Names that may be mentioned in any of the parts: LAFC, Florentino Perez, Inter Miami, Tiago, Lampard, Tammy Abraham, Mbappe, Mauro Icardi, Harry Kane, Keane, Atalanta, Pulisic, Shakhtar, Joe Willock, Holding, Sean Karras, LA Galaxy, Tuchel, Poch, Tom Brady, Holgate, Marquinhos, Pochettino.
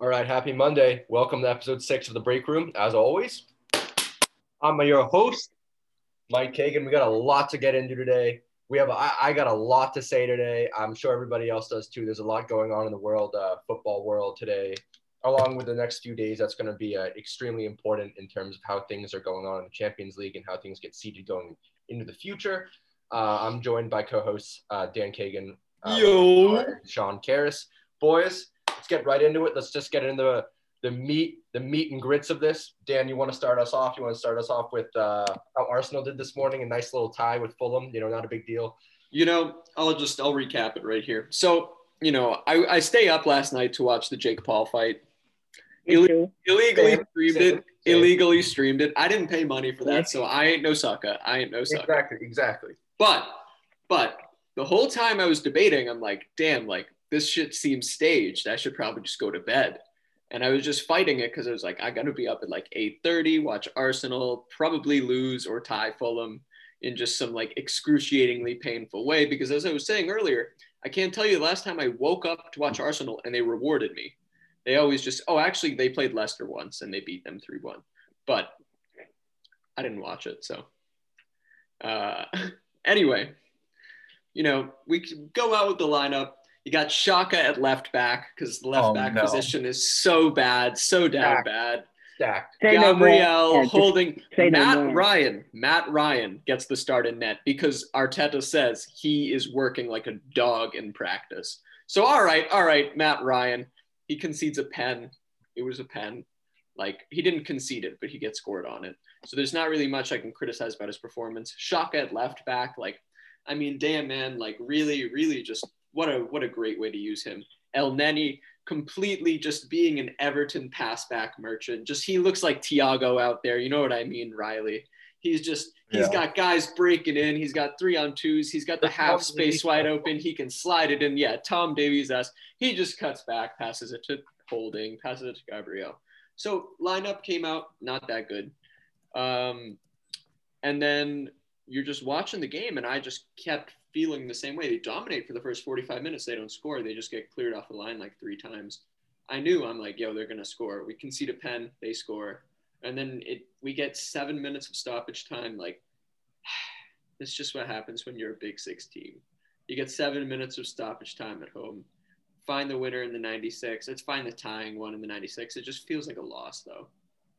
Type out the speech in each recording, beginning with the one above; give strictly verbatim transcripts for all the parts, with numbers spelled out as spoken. All right, happy Monday. Welcome to episode six of The Break Room, as always. I'm your host, Mike Kagan. We got a lot to get into today. We have, I, I got a lot to say today. I'm sure everybody else does too. There's a lot going on in the world, uh, football world today, along with the next few days. That's going to be uh, extremely important in terms of how things are going on in the Champions League and how things get seeded going into the future. Uh, I'm joined by co-hosts uh, Dan Kagan, uh, Yo. Sean Karras. Boys, let's get right into it. Let's just get into the, the meat, the meat and grits of this. Dan, you want to start us off? You want to start us off with uh, how Arsenal did this morning? A nice little tie with Fulham. You know, not a big deal. You know, I'll just I'll recap it right here. So, you know, I, I stay up last night to watch the Jake Paul fight. Ill- illegally streamed it. Illegally streamed it. I didn't pay money for that, so I ain't no sucker. I ain't no sucker. Exactly. Exactly. But, but the whole time I was debating, I'm like, damn, like this shit seems staged. I should probably just go to bed. And I was just fighting it because I was like, I got to be up at like eight thirty, watch Arsenal, probably lose or tie Fulham in just some like excruciatingly painful way. Because as I was saying earlier, I can't tell you the last time I woke up to watch Arsenal and they rewarded me. They always just, oh, actually, they played Leicester once and they beat them three one. But I didn't watch it. So uh, anyway, you know, we go out with the lineup. You got Shaka at left back because the left oh, back no. position is so bad, so damn Stack. bad. Stacked. Say Gabriel, no Holding. Say Matt no Ryan. Matt Ryan gets the start in net because Arteta says he is working like a dog in practice. So, all right, all right, Matt Ryan. He concedes a pen. It was a pen. Like, he didn't concede it, but he gets scored on it. So there's not really much I can criticize about his performance. Shaka at left back. Like, I mean, damn, man. Like, really, really just what a what a great way to use him. Elneny completely just being an Everton pass-back merchant. Just he looks like Tiago out there. You know what I mean, Riley? He's just he's yeah. got guys breaking in. He's got three on twos. He's got the half space wide open. He can slide it in. Yeah, Tom Davies ass. He just cuts back, passes it to Holding, passes it to Gabriel. So lineup came out not that good. Um, and then you're just watching the game, and I just kept feeling the same way. They dominate for the first forty-five minutes. They don't score. They just get cleared off the line like three times. I knew I'm like, yo, they're gonna score. We concede a pen. They score. And then it we get seven minutes of stoppage time. Like, it's just what happens when you're a big six team. You get seven minutes of stoppage time at home. Find the winner in the ninety-six. It's fine the tying one in the ninety-six. It just feels like a loss, though.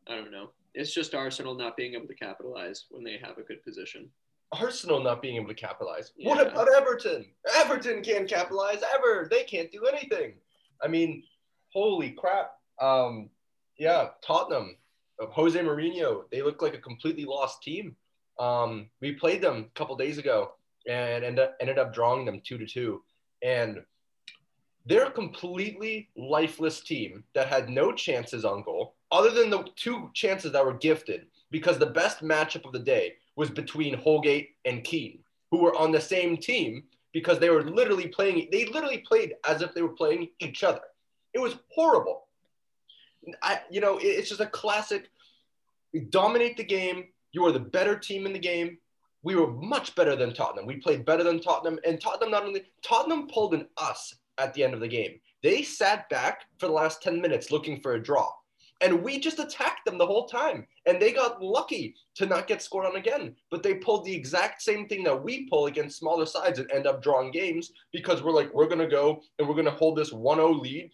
I don't know. It's just Arsenal not being able to capitalize when they have a good position. Arsenal not being able to capitalize. Yeah. What about Everton? Everton can't capitalize ever. They can't do anything. I mean, holy crap. Um, yeah, Tottenham. Of Jose Mourinho, they look like a completely lost team. Um, we played them a couple days ago and end up, ended up drawing them two to two. And they're a completely lifeless team that had no chances on goal other than the two chances that were gifted, because the best matchup of the day was between Holgate and Keane, who were on the same team because they were literally playing. They literally played as if they were playing each other. It was horrible. I, you know, it's just a classic. We dominate the game. You are the better team in the game. We were much better than Tottenham. We played better than Tottenham. And Tottenham not only Tottenham pulled an us at the end of the game. They sat back for the last ten minutes looking for a draw. And we just attacked them the whole time. And they got lucky to not get scored on again. But they pulled the exact same thing that we pull against smaller sides and end up drawing games because we're like, we're going to go and we're going to hold this one oh lead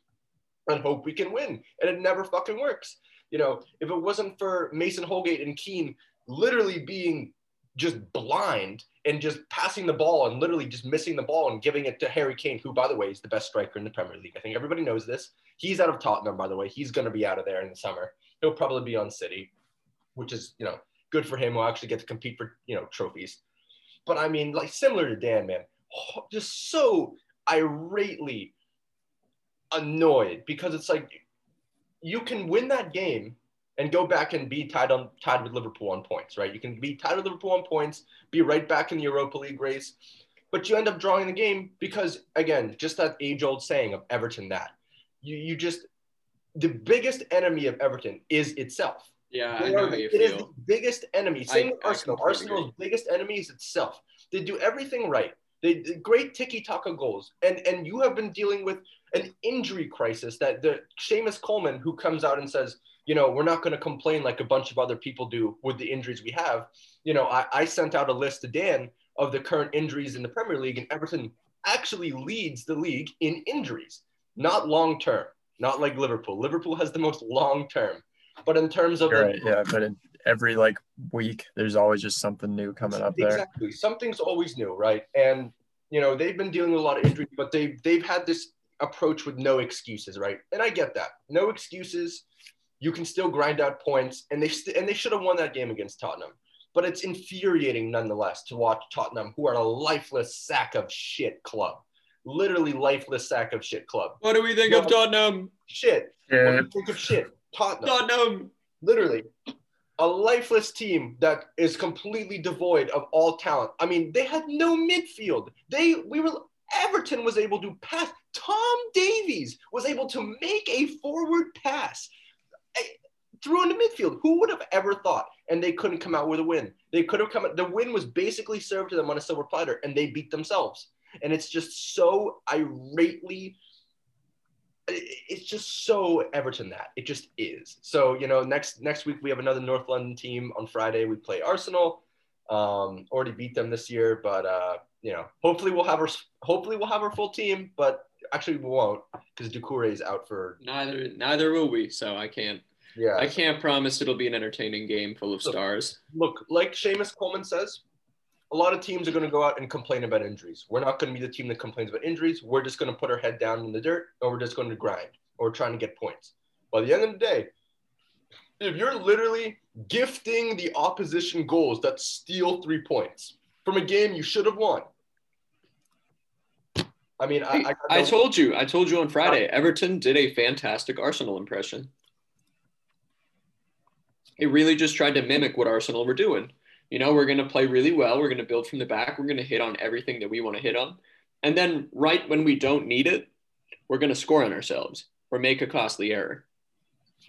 and hope we can win. And it never fucking works. You know, if it wasn't for Mason Holgate and Keane literally being just blind and just passing the ball and literally just missing the ball and giving it to Harry Kane, who, by the way, is the best striker in the Premier League. I think everybody knows this. He's out of Tottenham, by the way. He's going to be out of there in the summer. He'll probably be on City, which is, you know, good for him. We'll actually get to compete for, you know, trophies. But, I mean, like, similar to Dan, man, oh, just so irately annoyed because it's like you can win that game and go back and be tied on tied with Liverpool on points, right? You can be tied with Liverpool on points, be right back in the Europa League race, but you end up drawing the game because, again, just that age-old saying of Everton that you you just the biggest enemy of Everton is itself. Yeah, I know how you feel. It is the biggest enemy. Same with Arsenal. Arsenal's biggest enemy is itself. They do everything right. They, they great tiki-taka goals. And and you have been dealing with an injury crisis that the Seamus Coleman, who comes out and says, you know, we're not going to complain like a bunch of other people do with the injuries we have. You know, I, I sent out a list to Dan of the current injuries in the Premier League, and Everton actually leads the league in injuries, not long-term, not like Liverpool. Liverpool has the most long-term. But in terms of... Right, yeah, but in every, like, week, there's always just something new coming up there. Exactly. Something's always new, right? And, you know, they've been dealing with a lot of injuries, but they, they've had this approach with no excuses, right? And I get that. No excuses. You can still grind out points. And they st- and they should have won that game against Tottenham. But it's infuriating, nonetheless, to watch Tottenham, who are a lifeless sack of shit club. Literally lifeless sack of shit club. What do we think well, of Tottenham? Shit. Yeah. What do we think of shit? Tottenham. Tottenham. Literally. A lifeless team that is completely devoid of all talent. I mean, they had no midfield. They we were Everton was able to pass. Tom Davies was able to make a forward pass through into midfield. Who would have ever thought? And they couldn't come out with a win. They could have come out. The win was basically served to them on a silver platter, and they beat themselves. And it's just so irately it's just so Everton that it just is. So, you know, next next week we have another North London team on Friday. We play Arsenal. Um, already beat them this year, but uh, you know, hopefully we'll have our hopefully we'll have our full team, but actually we won't because Ducouré is out for neither neither will we, so I can't yeah I can't promise it'll be an entertaining game full of stars. Look, like Seamus Coleman says, a lot of teams are going to go out and complain about injuries. We're not going to be the team that complains about injuries. We're just going to put our head down in the dirt, or we're just going to grind, or we're trying to get points. Well, at the end of the day, if you're literally gifting the opposition goals that steal three points from a game you should have won. I mean, I... I, I, I told you. I told you on Friday. I, Everton did a fantastic Arsenal impression. It really just tried to mimic what Arsenal were doing. You know, we're going to play really well. We're going to build from the back. We're going to hit on everything that we want to hit on. And then right when we don't need it, we're going to score on ourselves or make a costly error.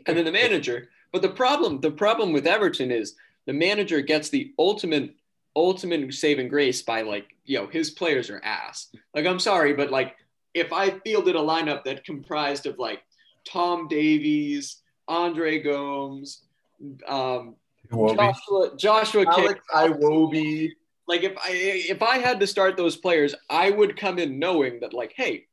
And then the manager, but the problem, the problem with Everton is the manager gets the ultimate, ultimate saving grace by like, you know, his players are ass. Like, I'm sorry, but like if I fielded a lineup that comprised of like Tom Davies, Andre Gomes, um, Joshua, Joshua Alex Iwobi. Like if I if I had to start those players, I would come in knowing that like, hey,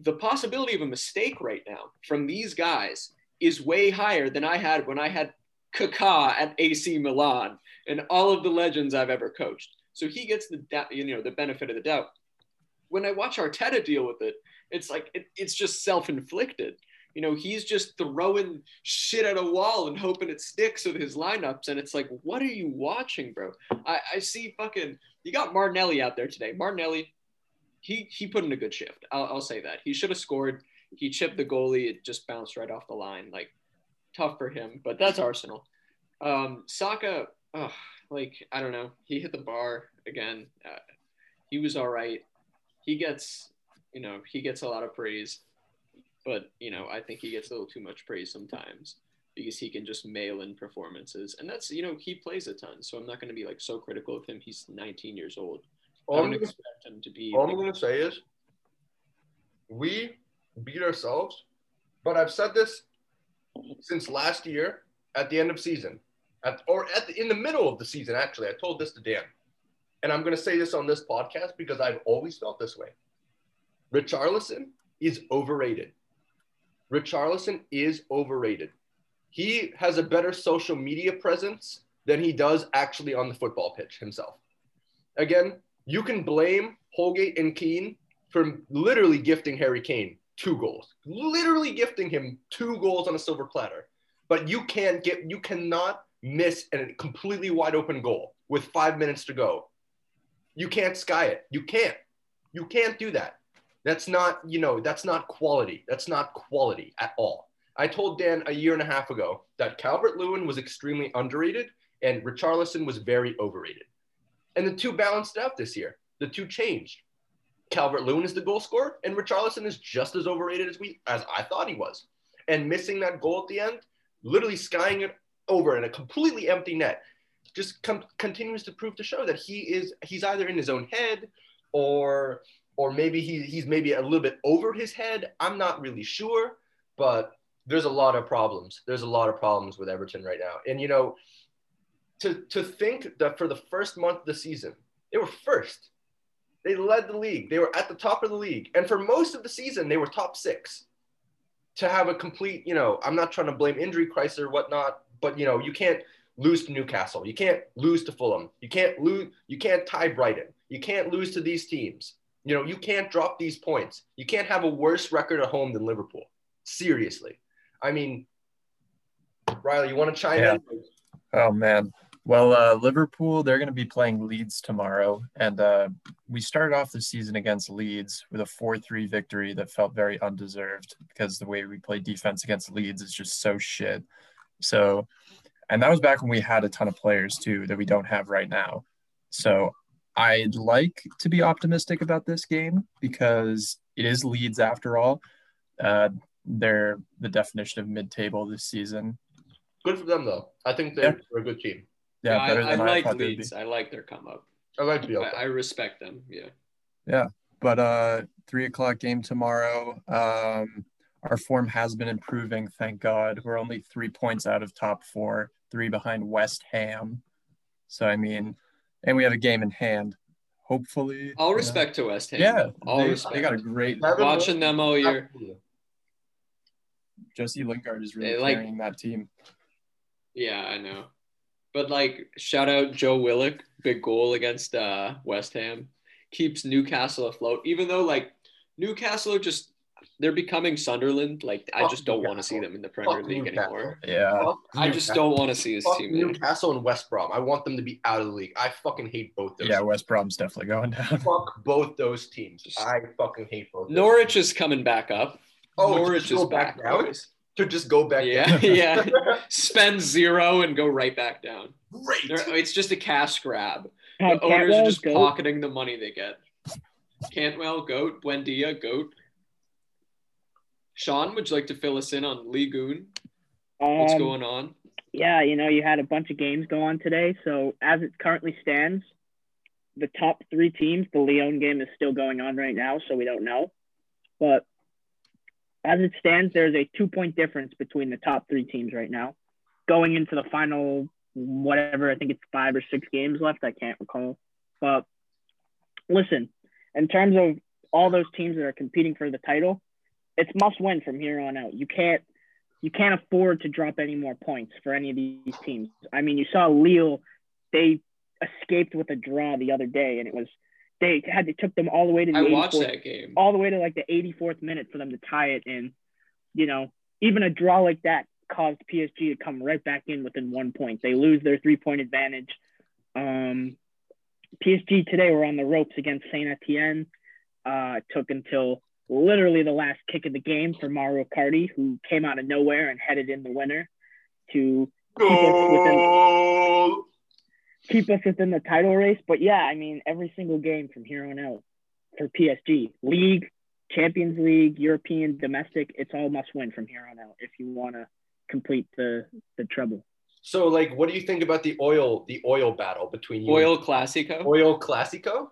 the possibility of a mistake right now from these guys is way higher than I had when I had Kaká at A C Milan and all of the legends I've ever coached. So he gets the you know the benefit of the doubt. When I watch Arteta deal with it, it's like it, it's just self-inflicted. You know, he's just throwing shit at a wall and hoping it sticks with his lineups. And it's like, what are you watching, bro? I, I see fucking, you got Martinelli out there today. Martinelli, he he put in a good shift. I'll, I'll say that. He should have scored. He chipped the goalie. It just bounced right off the line. Like, tough for him. But that's Arsenal. Um, Shaka, oh, like, I don't know. He hit the bar again. Uh, he was all right. He gets, you know, he gets a lot of praise. But, you know, I think he gets a little too much praise sometimes because he can just mail in performances. And that's, you know, he plays a ton. So I'm not going to be, like, so critical of him. He's nineteen years old. All I don't gonna, expect him to be. All like, I'm going to say is we beat ourselves. But I've said this since last year at the end of season. At, or at the, in the middle of the season, actually. I told this to Dan. And I'm going to say this on this podcast because I've always felt this way. Richarlison is overrated. Richarlison is overrated. He has a better social media presence than he does actually on the football pitch himself. Again, you can blame Holgate and Keane for literally gifting Harry Kane two goals, literally gifting him two goals on a silver platter. But you can't get, you cannot miss a completely wide open goal with five minutes to go. You can't sky it. You can't. You can't do that. That's not, you know, that's not quality. That's not quality at all. I told Dan a year and a half ago that Calvert-Lewin was extremely underrated and Richarlison was very overrated. And the two balanced out this year. The two changed. Calvert-Lewin is the goal scorer and Richarlison is just as overrated as we, as I thought he was. And missing that goal at the end, literally skying it over in a completely empty net, just com- continues to prove to show that he is, he's either in his own head or or maybe he, he's maybe a little bit over his head. I'm not really sure, but there's a lot of problems. There's a lot of problems with Everton right now. And, you know, to, to think that for the first month of the season, they were first. They led the league. They were at the top of the league. And for most of the season, they were top six. To have a complete, you know, I'm not trying to blame injury crisis or whatnot, but, you know, you can't lose to Newcastle. You can't lose to Fulham. You can't lose. You can't tie Brighton. You can't lose to these teams. You know, you can't drop these points. You can't have a worse record at home than Liverpool. Seriously. I mean, Riley, you want to chime yeah. in? Oh, man. Well, uh, Liverpool, they're going to be playing Leeds tomorrow. And uh, we started off the season against Leeds with a four three victory that felt very undeserved because the way we play defense against Leeds is just so shit. So, and that was back when we had a ton of players, too, that we don't have right now. So I'd like to be optimistic about this game because it is Leeds after all. Uh, they're the definition of mid-table this season. Good for them, though. I think they're yeah. a good team. Yeah, yeah, better I, than I, I like Leeds. I like their come up. I like the. I, I respect them. Yeah. Yeah, but uh, three o'clock game tomorrow. Um, our form has been improving, thank God. We're only three points out of top four, three behind West Ham. So I mean, and we have a game in hand. Hopefully. All respect know. to West Ham. Yeah, all they, respect. They got a great. Watching them all year. Jesse Lingard is really like, carrying that team. Yeah, I know. But, like, shout out Joe Willock, big goal against uh, West Ham. Keeps Newcastle afloat, even though, like, Newcastle just – they're becoming Sunderland. Like, I just don't want to see them in the Premier Fuck League Newcastle. anymore. Yeah. I just don't want to see this Fuck team anymore. Newcastle and West Brom. I want them to be out of the league. I fucking hate both those Yeah, teams. West Brom's definitely going down. Fuck both those teams. I fucking hate both those Norwich teams. is coming back up. Oh, Norwich is back, back up. To just go back yeah, down. yeah. Spend zero and go right back down. Great. They're, it's just a cash grab. The Cantwell, owners are just goat. pocketing the money they get. Cantwell, goat. Buendia, goat. Sean, would you like to fill us in on Ligue one? Um, What's going on? Yeah, you know, you had a bunch of games go on today. So as it currently stands, the top three teams, the Lyon game is still going on right now, so we don't know. But as it stands, there's a two-point difference between the top three teams right now. Going into the final whatever, I think it's five or six games left. I can't recall. But listen, in terms of all those teams that are competing for the title, it's must win from here on out. You can't you can't afford to drop any more points for any of these teams. I mean, you saw Lille, they escaped with a draw the other day, and it was – They had they took them all the way to the I watched that game. all the way to like the eighty-fourth minute for them to tie it in. You know, even a draw like that caused P S G to come right back in within one point. They lose their three-point advantage. Um, P S G today were on the ropes against Saint-Étienne. Uh, it took until literally the last kick of the game for Mauro Icardi, who came out of nowhere and headed in the winner to keep us within. keep us within the title race. But yeah, I mean, every single game from here on out for P S G, league, Champions League, European, domestic, it's all must win from here on out if you want to complete the, the treble. So like, what do you think about the oil, the oil battle between you? Oil Classico? Oil Classico?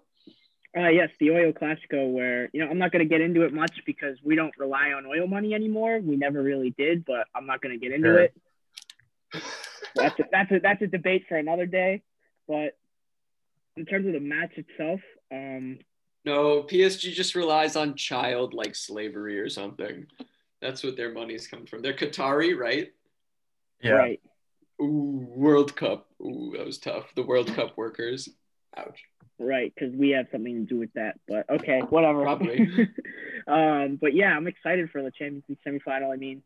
Uh, yes, the Oil Classico where, you know, I'm not going to get into it much because we don't rely on oil money anymore. We never really did, but I'm not going to get into sure. it. That's a, that's a, that's a debate for another day. But in terms of the match itself, um, no, P S G just relies on child like slavery or something. That's what their money's come from. They're Qatari, right? Yeah. Right. Ooh, World Cup. Ooh, that was tough. The World Cup workers. Ouch. Right, because we have something to do with that. But okay, whatever. Probably. um, but yeah, I'm excited for the Champions League semifinal. I mean,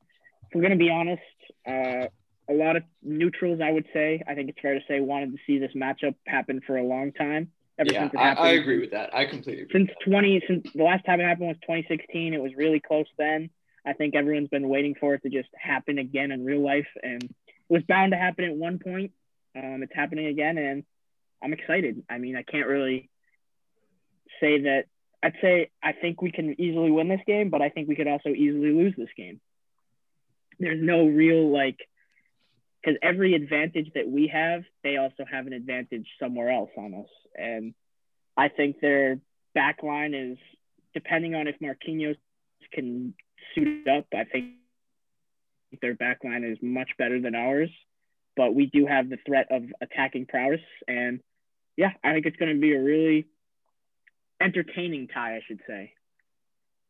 if we're gonna be honest, uh. A lot of neutrals, I would say. I think it's fair to say wanted to see this matchup happen for a long time. Ever yeah, since it happened. I, I agree with that. I completely agree. Since twenty, since the last time it happened was twenty sixteen. It was really close then. I think everyone's been waiting for it to just happen again in real life, and it was bound to happen at one point. Um, it's happening again, and I'm excited. I mean, I can't really say that. I'd say I think we can easily win this game, but I think we could also easily lose this game. There's no real like. Because every advantage that we have, they also have an advantage somewhere else on us. And I think they're back line is, depending on if Marquinhos can suit up, I think their back line is much better than ours. But we do have the threat of attacking prowess. And, yeah, I think it's going to be a really entertaining tie, I should say.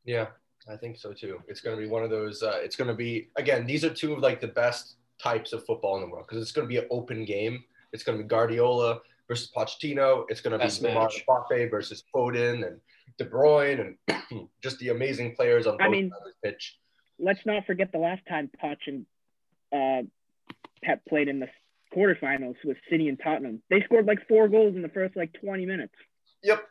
Yeah, I think so, too. It's going to be one of those uh, – it's going to be – again, these are two of, like, the best types of football in the world because it's going to be an open game. It's going to be Guardiola versus Pochettino. It's going to best be Mbappe versus Foden and De Bruyne and just the amazing players on both I mean, sides of the pitch. Let's not forget the last time Poch and uh, Pep played in the quarterfinals with City and Tottenham. They scored like four goals in the first like twenty minutes. Yep.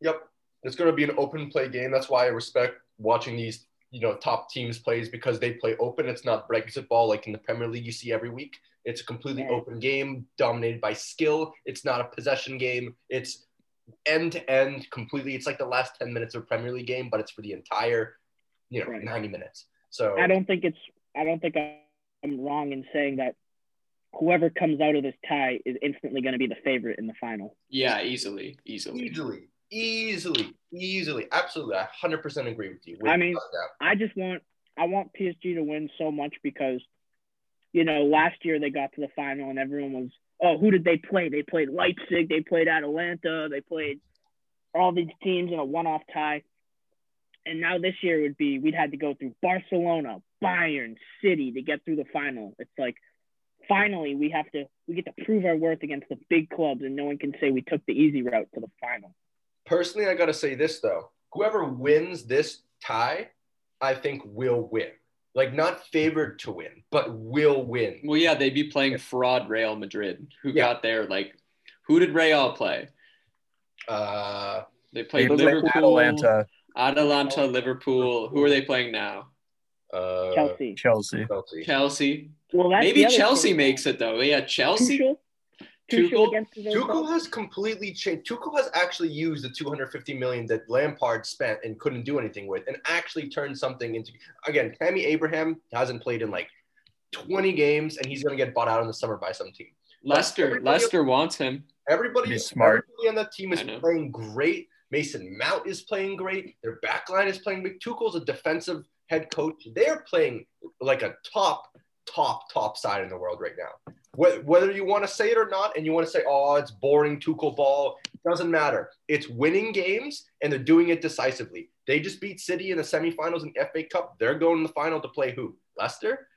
Yep. It's going to be an open play game. That's why I respect watching these, you know, top teams plays because they play open. It's not Brexit ball like in the Premier League you see every week. It's a completely yeah. open game dominated by skill. It's not a possession game. It's end to end completely. It's like the last ten minutes of a Premier League game, but it's for the entire, you know, right. ninety minutes. So I don't think it's, I don't think I'm wrong in saying that whoever comes out of this tie is instantly going to be the favorite in the final. Yeah, easily, easily, easily, easily, easily. Absolutely. I one hundred percent agree with you. With I mean, that. I just want, I want P S G to win so much because, you know, last year they got to the final and everyone was, oh, who did they play? They played Leipzig. They played Atalanta. They played all these teams in a one-off tie. And now this year would be, we'd had to go through Barcelona, Bayern, City to get through the final. It's like, finally, we have to, we get to prove our worth against the big clubs and no one can say we took the easy route to the final. Personally, I got to say this though, whoever wins this tie, I think will win. Like not favored to win, but will win. Well, yeah, they'd be playing fraud Real Madrid who yeah. got there. Like who did Real play? Uh, they played they Liverpool. Atalanta. Atalanta, Liverpool. Who are they playing now? Uh, Chelsea. Chelsea. Chelsea. Chelsea. Well, maybe Chelsea team. makes it though. Yeah, Chelsea. Tuchel, Tuchel, Tuchel, Tuchel has completely changed. Tuchel has actually used the two hundred fifty million dollars that Lampard spent and couldn't do anything with, and actually turned something into. Again, Tammy Abraham hasn't played in like twenty games, and he's going to get bought out in the summer by some team. Leicester. Leicester wants him. Everybody, smart. everybody on that team is playing great. Mason Mount is playing great. Their back line is playing big. Tuchel's a defensive head coach. They're playing like a top, top, top side in the world right now. Whether you want to say it or not, and you want to say, oh, it's boring Tuchel ball, doesn't matter. It's winning games, and they're doing it decisively. They just beat City in the semifinals in F A Cup. They're going to the final to play who? Leicester?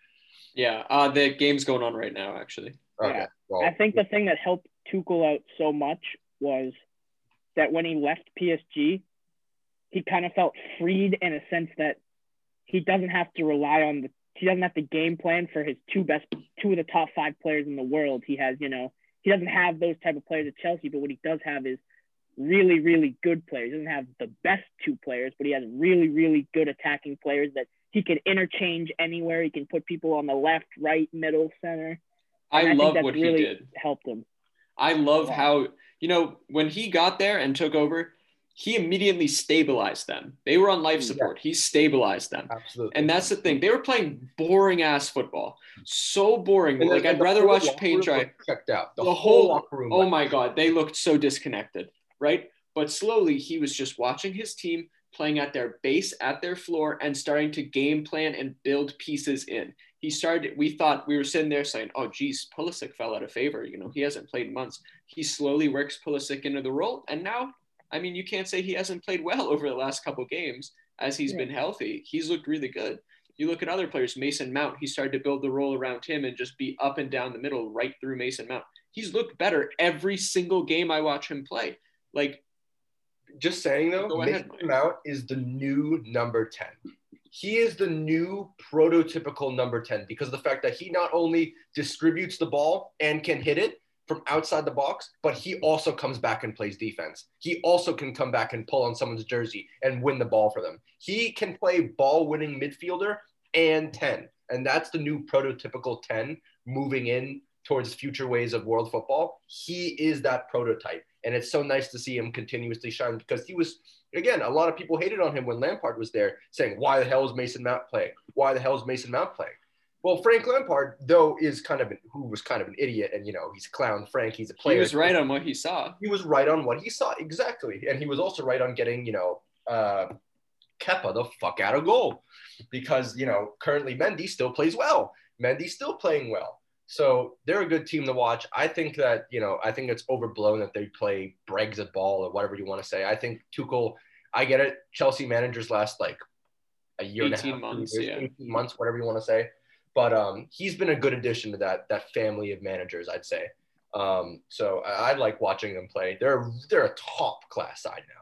Yeah, uh, the game's going on right now, actually. Okay. Yeah. Well, I think the thing that helped Tuchel out so much was – that when he left P S G, he kind of felt freed in a sense that he doesn't have to rely on the, he doesn't have to game plan for his two best, two of the top five players in the world. He has, you know, he doesn't have those type of players at Chelsea, but what he does have is really, really good players. He doesn't have the best two players, but he has really, really good attacking players that he can interchange anywhere. He can put people on the left, right, middle, center. I, I love what really he did. Helped him. I love how, you know, when he got there and took over, he immediately stabilized them. They were on life support. Yeah. He stabilized them. Absolutely. And that's the thing. They were playing boring ass football. So boring. And like I'd rather watch paint dry. Checked out. The, the whole locker room. Oh my God. They looked so disconnected. Right. But slowly he was just watching his team playing at their base, at their floor, and starting to game plan and build pieces in. He started, we thought, we were sitting there saying, oh, geez, Pulisic fell out of favor. You know, he hasn't played months. He slowly works Pulisic into the role. And now, I mean, you can't say he hasn't played well over the last couple of games as he's yeah. been healthy. He's looked really good. You look at other players, Mason Mount, he started to build the role around him and just be up and down the middle right through Mason Mount. He's looked better every single game I watch him play. Like, just saying though, Mason ahead, Mount is the new number ten. He is the new prototypical number ten because of the fact that he not only distributes the ball and can hit it from outside the box, but he also comes back and plays defense. He also can come back and pull on someone's jersey and win the ball for them. He can play ball-winning midfielder and ten, and that's the new prototypical ten moving in towards future ways of world football. He is that prototype, and it's so nice to see him continuously shine because he was – again, a lot of people hated on him when Lampard was there saying, why the hell is Mason Mount playing? Why the hell is Mason Mount playing? Well, Frank Lampard, though, is kind of an, who was kind of an idiot, and you know he's a clown. Frank, he's a player. He was right on what he saw. He was right on what he saw exactly, and he was also right on getting you know uh, Kepa the fuck out of goal, because you know currently Mendy still plays well. Mendy's still playing well, so they're a good team to watch. I think that you know I think it's overblown that they play Brexit ball or whatever you want to say. I think Tuchel, I get it. Chelsea managers last like a year, and a half, months, years, yeah. eighteen months, whatever you want to say. But um, he's been a good addition to that that family of managers, I'd say. Um, so I, I like watching them play. They're they're a top class side now,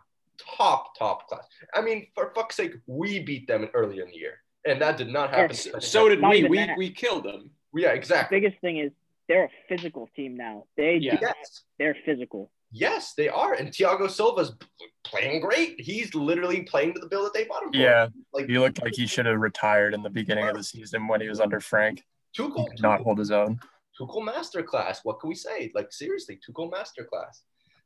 top top class. I mean, for fuck's sake, we beat them earlier in the year, and that did not happen. So, so did we. We we killed them. Yeah, exactly. The biggest thing is they're a physical team now. They yeah. yes. they're physical. Yes, they are. And Tiago Silva's playing great. He's literally playing to the bill that they bought him for. Yeah, like, he looked like he should have retired in the beginning of the season when he was under Frank. Tuchel did not hold his own. Tuchel masterclass. What can we say? Like, seriously, Tuchel masterclass.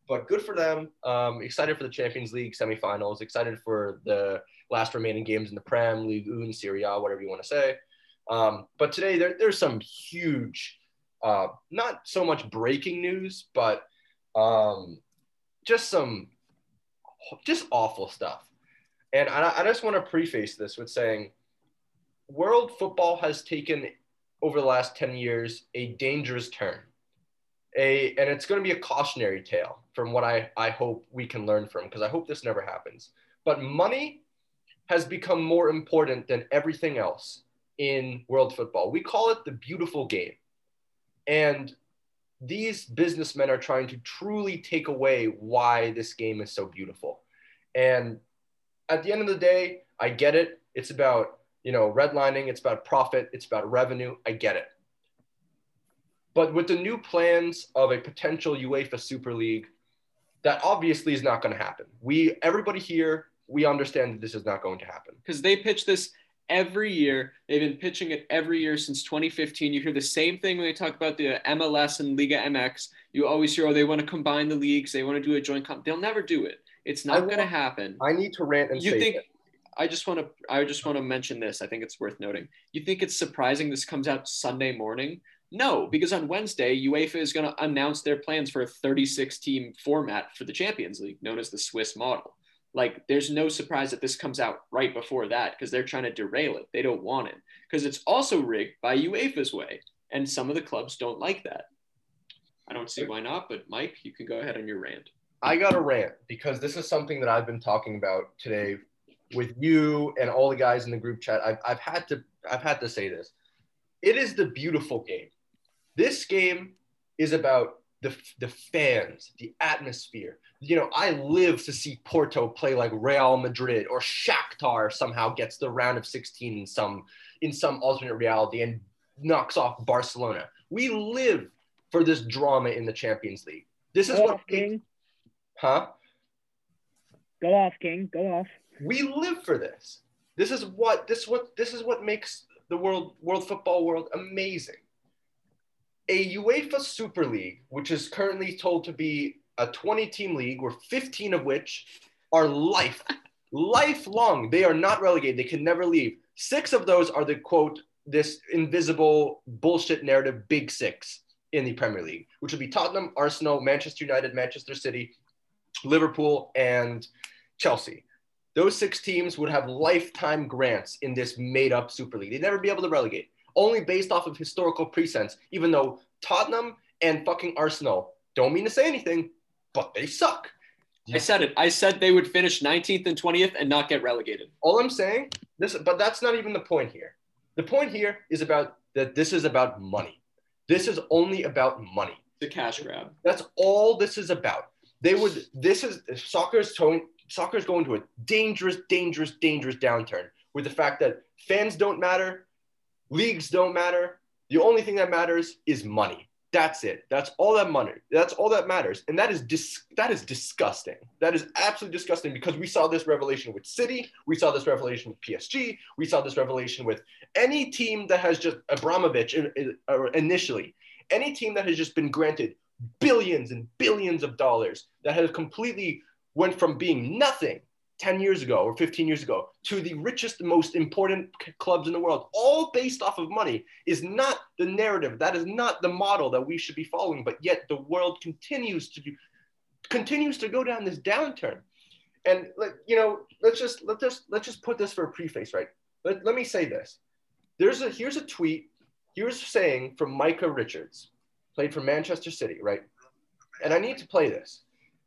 But good for them. Um, excited for the Champions League semifinals. Excited for the last remaining games in the Prem, Ligue one, Serie A, whatever you want to say. Um, but today there, there's some huge, uh, not so much breaking news, but Um, just some, just awful stuff. And I, I just want to preface this with saying world football has taken over the last ten years, a dangerous turn. A, and it's going to be a cautionary tale from what I, I hope we can learn from, because I hope this never happens. But money has become more important than everything else in world football. We call it the beautiful game. And these businessmen are trying to truly take away why this game is so beautiful. And at the end of the day, I get it. It's about, you know, redlining. It's about profit. It's about revenue. I get it. But with the new plans of a potential UEFA Super League, that obviously is not going to happen. We, everybody here, we understand that this is not going to happen. Because they pitch this every year. They've been pitching it every year since twenty fifteen. You hear the same thing when they talk about the M L S and Liga M X. You always hear, oh, they want to combine the leagues. They want to do a joint comp. They'll never do it. It's not going to happen. I need to rant and you say think, it. I just want to, I just want to mention this. I think it's worth noting. You think it's surprising this comes out Sunday morning? No, because on Wednesday, UEFA is going to announce their plans for a thirty-six team format for the Champions League, known as the Swiss model. Like, there's no surprise that this comes out right before that because they're trying to derail it. They don't want it because it's also rigged by UEFA's way. And some of the clubs don't like that. I don't see why not, but Mike, you can go ahead on your rant. I got a rant because this is something that I've been talking about today with you and all the guys in the group chat. I've, I've had to, I've had to say this. It is the beautiful game. This game is about The, the fans, the atmosphere. You know, I live to see Porto play like Real Madrid, or Shakhtar somehow gets the round of sixteen in some in some alternate reality and knocks off Barcelona. We live for this drama in the Champions League. This is go what off, King. Huh? Go off, King. Go off. We live for this. This is what this what this is what makes the world world football world amazing. A UEFA Super League, which is currently told to be a twenty-team league, where fifteen of which are life, lifelong. They are not relegated. They can never leave. Six of those are the, quote, this invisible bullshit narrative big six in the Premier League, which would be Tottenham, Arsenal, Manchester United, Manchester City, Liverpool, and Chelsea. Those six teams would have lifetime grants in this made-up Super League. They'd never be able to relegate. Only based off of historical precedents, even though Tottenham and fucking Arsenal, don't mean to say anything, but they suck. I said it. I said they would finish nineteenth and twentieth and not get relegated. All I'm saying, this, but that's not even the point here. The point here is about that this is about money. This is only about money. The cash grab. That's all this is about. They would, this is, soccer is going, soccer is going to a dangerous, dangerous, dangerous downturn with the fact that fans don't matter. Leagues don't matter. The only thing that matters is money. That's it. That's all that money. That's all that matters. And that is dis- that is disgusting. That is absolutely disgusting because we saw this revelation with City. We saw this revelation with P S G. We saw this revelation with any team that has just Abramovich initially. Any team that has just been granted billions and billions of dollars that has completely went from being nothing ten years ago or fifteen years ago to the richest, most important c- clubs in the world, all based off of money, is not the narrative. That is not the model that we should be following. But yet the world continues to do, continues to go down this downturn. And, you know, let's just, let's just, let's just put this for a preface, right? Let, let me say this. There's a, here's a tweet. Here's a saying from Micah Richards, played for Manchester City, right? And I need to play this,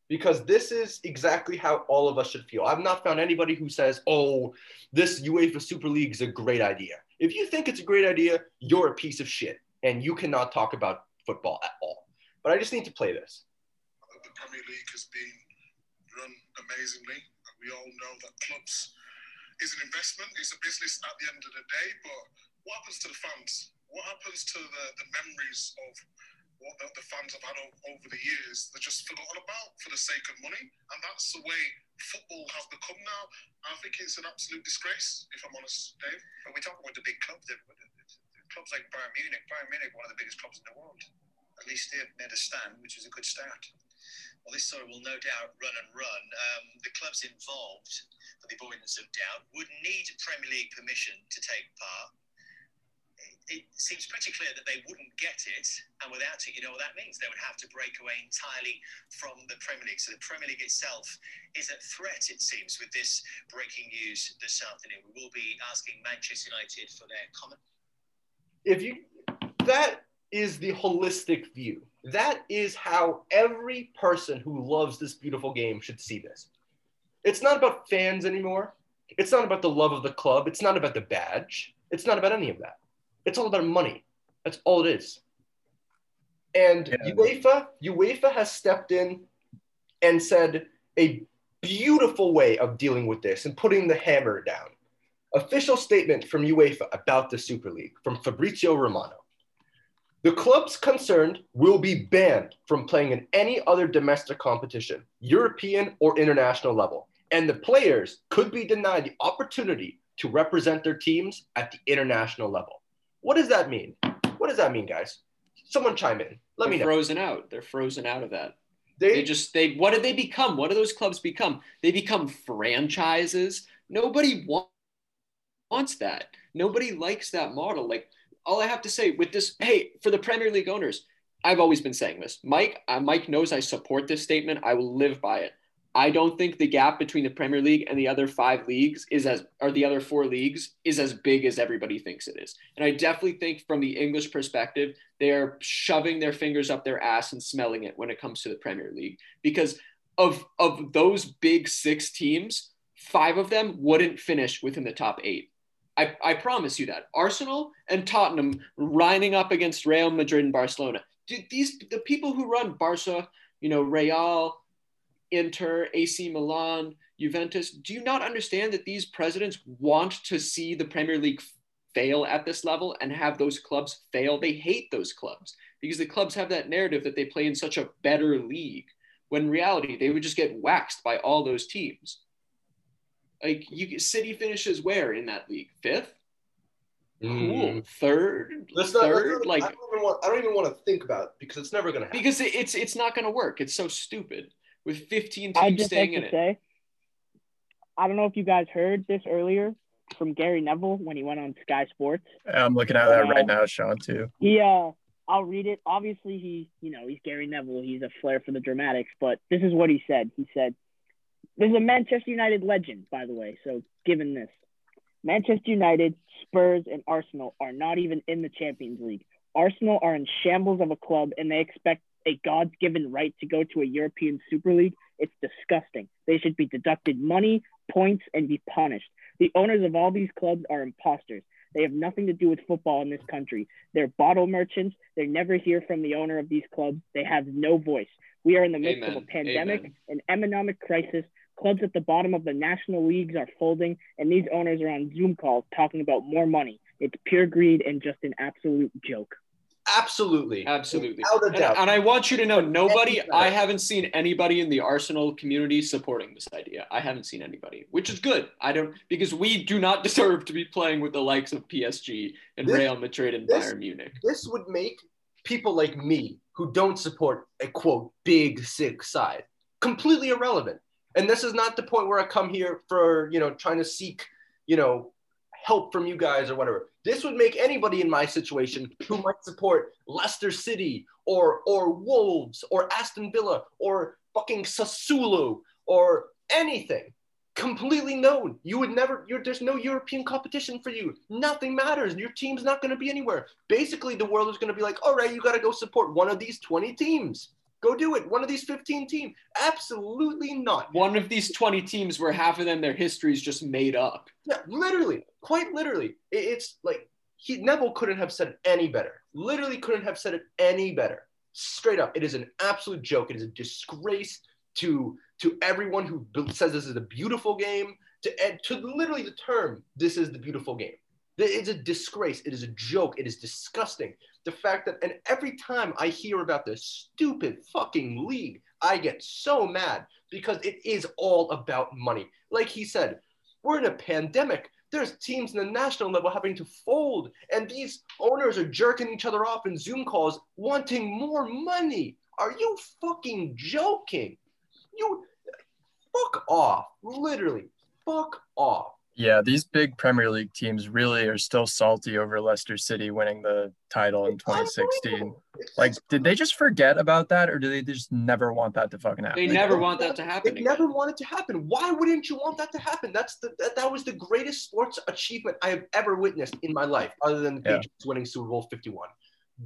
because this is exactly how all of us should feel. I've not found anybody who says, oh, this UEFA Super League is a great idea. If you think it's a great idea, you're a piece of shit, and you cannot talk about football at all. But I just need to play this. The Premier League has been run amazingly. We all know that clubs is an investment. It's a business at the end of the day. But what happens to the fans? What happens to the, the memories of what the, the fans have had o- over the years? They're just forgotten about for the sake of money, and that's the way football has become now. I think it's an absolute disgrace, if I'm honest, Dave. But we talk about the big clubs, the, the, the clubs like Bayern Munich. Bayern Munich, one of the biggest clubs in the world. At least they've made a stand, which is a good start. Well, this story will no doubt run and run. Um, the clubs involved, for the avoidance of doubt, would need Premier League permission to take part. It seems pretty clear that they wouldn't get it, and without it, you know what that means. They would have to break away entirely from the Premier League. So the Premier League itself is a threat, it seems, with this breaking news this afternoon. We will be asking Manchester United for their comment. If you, that is the holistic view. That is how every person who loves this beautiful game should see this. It's not about fans anymore. It's not about the love of the club. It's not about the badge. It's not about any of that. It's all about money. That's all it is. And yeah. UEFA, UEFA has stepped in and said a beautiful way of dealing with this and putting the hammer down. Official statement from UEFA about the Super League from Fabrizio Romano. The clubs concerned will be banned from playing in any other domestic competition, European or international level. And the players could be denied the opportunity to represent their teams at the international level. What does that mean? What does that mean, guys? Someone chime in. Let They're me know. They're frozen out. They're frozen out of that. They, they just, they, what did they become? What do those clubs become? They become franchises. Nobody wa- wants that. Nobody likes that model. Like, all I have to say with this, hey, for the Premier League owners, I've always been saying this. Mike, uh, Mike knows I support this statement. I will live by it. I don't think the gap between the Premier League and the other five leagues is as, or the other four leagues is as big as everybody thinks it is. And I definitely think from the English perspective, they are shoving their fingers up their ass and smelling it when it comes to the Premier League, because of, of those big six teams, five of them wouldn't finish within the top eight. I, I promise you that. Arsenal and Tottenham lining up against Real Madrid and Barcelona. Dude, these, the people who run Barca, you know, Real, Inter, A C Milan, Juventus, do you not understand that these presidents want to see the Premier League fail at this level and have those clubs fail? They hate those clubs because the clubs have that narrative that they play in such a better league, when in reality, they would just get waxed by all those teams. Like, you, City finishes where in that league? Fifth? Cool. Third, That's not, third, like I don't, even want, I don't even want to think about it, because it's never going to happen. Because it, it's it's not going to work. It's so stupid. With fifteen teams staying in it. I'd just like to say, I don't know if you guys heard this earlier from Gary Neville when he went on Sky Sports. I'm looking at that uh, right now, Sean, too. Yeah, I'll read it. Obviously, he, you know, he's Gary Neville. He's a flair for the dramatics, but this is what he said. He said, this is a Manchester United legend, by the way, so given this. Manchester United, Spurs, and Arsenal are not even in the Champions League. Arsenal are in shambles of a club, and they expect a God-given right to go to a European Super League. It's disgusting. They should be deducted money, points, and be punished. The owners of all these clubs are imposters. They have nothing to do with football in this country. They're bottle merchants. They never hear from the owner of these clubs. They have no voice. We are in the midst Amen. of a pandemic, Amen. an economic crisis. Clubs at the bottom of the national leagues are folding, and these owners are on Zoom calls talking about more money. It's pure greed and just an absolute joke. Absolutely. Absolutely. And, and I want you to know, nobody, I haven't seen anybody in the Arsenal community supporting this idea. I haven't seen anybody, which is good. I don't, because we do not deserve to be playing with the likes of P S G and this, Real Madrid and this, Bayern Munich. This would make people like me who don't support a, quote, big six side completely irrelevant. And this is not the point where I come here for, you know, trying to seek, you know, help from you guys or whatever. This would make anybody in my situation who might support Leicester City or or Wolves or Aston Villa or fucking Sassuolo or anything completely known. You would never, you're, there's no European competition for you. Nothing matters. Your team's not going to be anywhere. Basically, the world is going to be like, all right, you got to go support one of these twenty teams. Go do it. One of these fifteen teams. Absolutely not. One of these twenty teams where half of them, their history is just made up. Yeah, literally. Quite literally. It's like he, Neville couldn't have said it any better. Literally couldn't have said it any better. Straight up. It is an absolute joke. It is a disgrace to, to everyone who says this is a beautiful game. To, to literally the term, this is the beautiful game. It's a disgrace. It is a joke. It is disgusting. The fact that, and every time I hear about this stupid fucking league, I get so mad because it is all about money. Like he said, we're in a pandemic. There's teams in the national level having to fold, and these owners are jerking each other off in Zoom calls wanting more money. Are you fucking joking? You fuck off. Literally, fuck off. Yeah, these big Premier League teams really are still salty over Leicester City winning the title in twenty sixteen. Like, did they just forget about that, or do they just never want that to fucking happen? They never want that to happen. They never want it to happen. Why wouldn't you want that to happen? That's the that, that was the greatest sports achievement I have ever witnessed in my life, other than the Patriots yeah. winning Super Bowl fifty-one.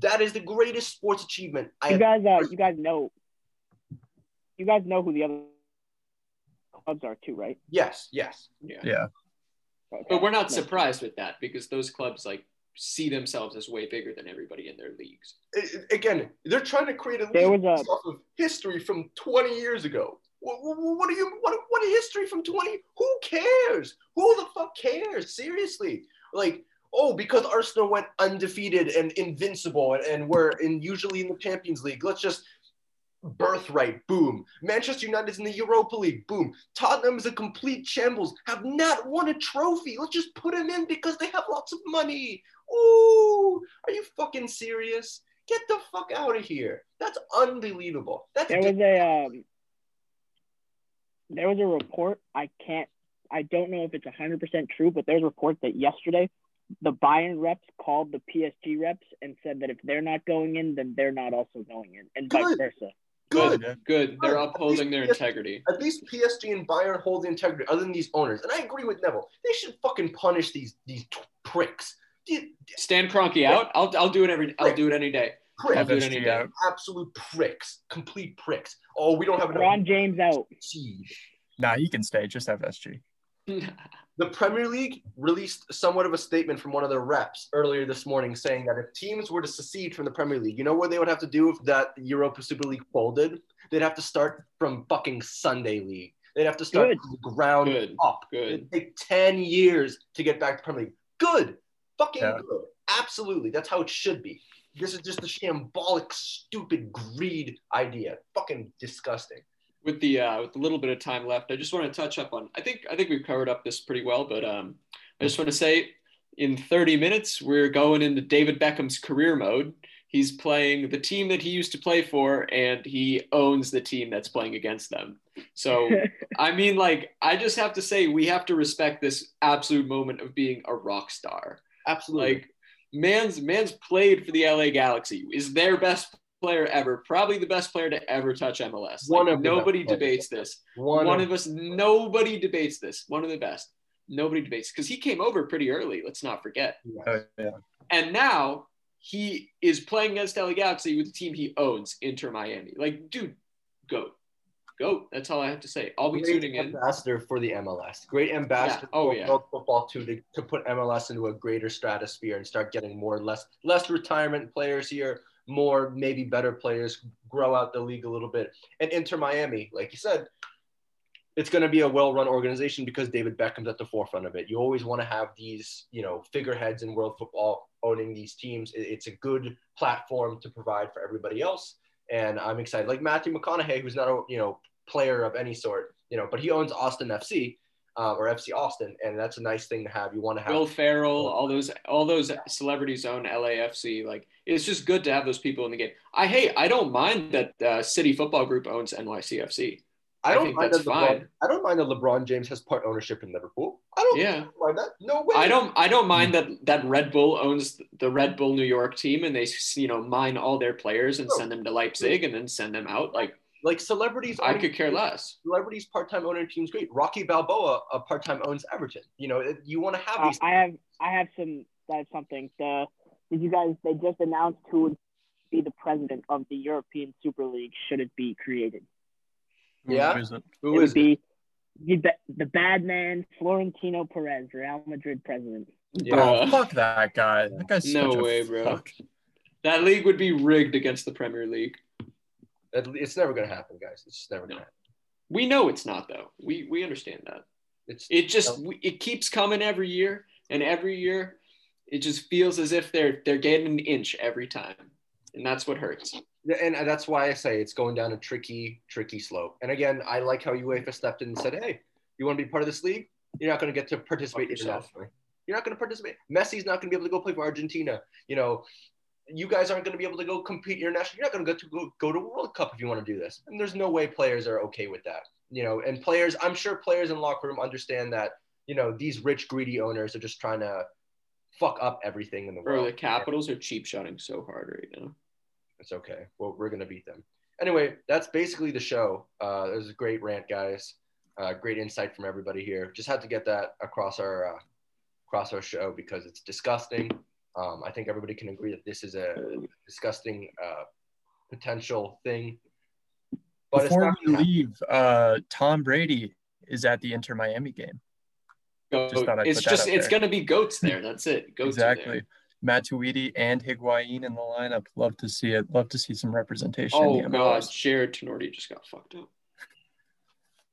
That is the greatest sports achievement I you guys, have ever uh, you guys know. You guys know who the other clubs are too, right? Yes, yes. Yeah. Yeah. But we're not surprised with that because those clubs like see themselves as way bigger than everybody in their leagues. Again, they're trying to create a league based off of history from twenty years ago. What, what are you? What? What a history from twenty? Who cares? Who the fuck cares? Seriously, like oh, because Arsenal went undefeated and invincible, and, and we're in usually in the Champions League. Let's just. Birthright, boom. Manchester United's in the Europa League, boom. Tottenham is a complete shambles, have not won a trophy. Let's just put them in because they have lots of money. Ooh, are you fucking serious? Get the fuck out of here. That's unbelievable. That's there was a um, there was a report. I can't. I don't know if it's one hundred percent true, but there's a report that yesterday the Bayern reps called the P S G reps and said that if they're not going in, then they're not also going in, and Good. vice versa. Good. good, good. They're upholding their integrity. At least P S G and Bayern hold the integrity other than these owners. And I agree with Neville. They should fucking punish these these pricks. Stan Kroenke yeah. out. I'll I'll do it every. Prick. I'll do it any day. Prick. I'll do it any day. Absolute pricks. Complete pricks. Oh, we don't have enough. LeBron James out. Nah, he can stay. Just have S G. The Premier League released somewhat of a statement from one of their reps earlier this morning saying that if teams were to secede from the Premier League, you know what they would have to do if that Europa Super League folded? They'd have to start from fucking Sunday League. They'd have to start Good. from the ground Good. up. Good. It'd take ten years to get back to Premier League. Good. Fucking yeah. good. Absolutely. That's how it should be. This is just a shambolic, stupid greed idea. Fucking disgusting. With the uh, with a little bit of time left, I just want to touch up on. I think I think we've covered up this pretty well, but um, I just want to say, in thirty minutes, we're going into David Beckham's career mode. He's playing the team that he used to play for, and he owns the team that's playing against them. So, I mean, like, I just have to say, we have to respect this absolute moment of being a rock star. Absolutely, like, man's man's played for the L A Galaxy. Is their best player ever, probably the best player to ever touch M L S. One like, of nobody debates this. One, One of, of us, nobody debates this. One of the best. Nobody debates because he came over pretty early. Let's not forget. Yeah. Yeah. And now he is playing against L A Galaxy with the team he owns, Inter Miami. Like, dude, go, go. That's all I have to say. I'll be Great tuning ambassador in. Ambassador for the M L S. Great ambassador yeah. oh, for yeah. world football too, to to put M L S into a greater stratosphere and start getting more less less retirement players here. More, maybe better players, grow out the league a little bit. And Inter Miami, like you said, it's going to be a well-run organization because David Beckham's at the forefront of it. You always want to have these, you know, figureheads in world football owning these teams. It's a good platform to provide for everybody else. And I'm excited. Like Matthew McConaughey, who's not a, you know, player of any sort, you know, but he owns Austin F C. Uh, or F C Austin, and that's a nice thing to have. You want to have Will Ferrell, all those, all those celebrities own L A F C. Like, it's just good to have those people in the game. I hate, I don't mind that uh, City Football Group owns N Y C F C. I don't I think mind that's that LeBron, fine. I don't mind that LeBron James has part ownership in Liverpool. I don't yeah. mind that. No way. I don't. I don't mind that, that Red Bull owns the Red Bull New York team and they, you know, mine all their players and no. send them to Leipzig and then send them out. Like like celebrities. I could care teams, less. Celebrities part-time owner teams. Great. Rocky Balboa a part-time owns Everton. You know, you want to have these. Uh, I have. I have some. That's something. The, did you guys? They just announced who would be the president of the European Super League should it be created. Yeah, who is it? Who it is be, it? The, the bad man, Florentino Perez, Real Madrid president. Yeah. Oh, fuck that guy. That guy's no such way, a bro. Fuck. That league would be rigged against the Premier League. It's never going to happen, guys. It's just never no. going to happen. We know it's not, though. We we understand that. It's it just no. it keeps coming every year, and every year it just feels as if they're they're getting an inch every time, and that's what hurts. And that's why I say it's going down a tricky, tricky slope. And again, I like how UEFA stepped in and said, hey, you want to be part of this league? You're not going to get to participate internationally. You're not going to participate. Messi's not going to be able to go play for Argentina. You know, you guys aren't going to be able to go compete internationally. You're not going to get to go, go to World Cup if you want to do this. And there's no way players are okay with that. You know, and players, I'm sure players in the locker room understand that, you know, these rich, greedy owners are just trying to fuck up everything in the world. Or the Capitals are cheap shotting so hard right now. It's okay. Well, we're going to beat them. Anyway, that's basically the show. Uh, it was a great rant, guys. Uh, great insight from everybody here. Just had to get that across our uh, across our show because it's disgusting. Um, I think everybody can agree that this is a disgusting uh, potential thing. But Before it's not we leave, uh, Tom Brady is at the Inter Miami game. Goat. Just thought I'd it's put just that up it's going to be goats there. That's it. Goats exactly. There. Matuidi and Higuain in the lineup. Love to see it. Love to see some representation. Oh, God. Jared Tenorti just got fucked up.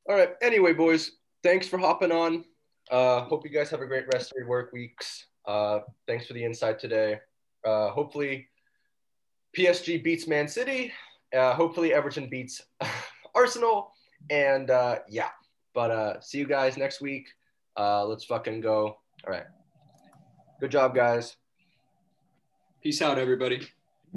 All right. Anyway, boys, thanks for hopping on. Uh, hope you guys have a great rest of your work weeks. Uh, thanks for the insight today. Uh, hopefully P S G beats Man City. Uh, hopefully Everton beats Arsenal. And, uh, yeah. But uh, see you guys next week. Uh, let's fucking go. All right. Good job, guys. Peace out, everybody.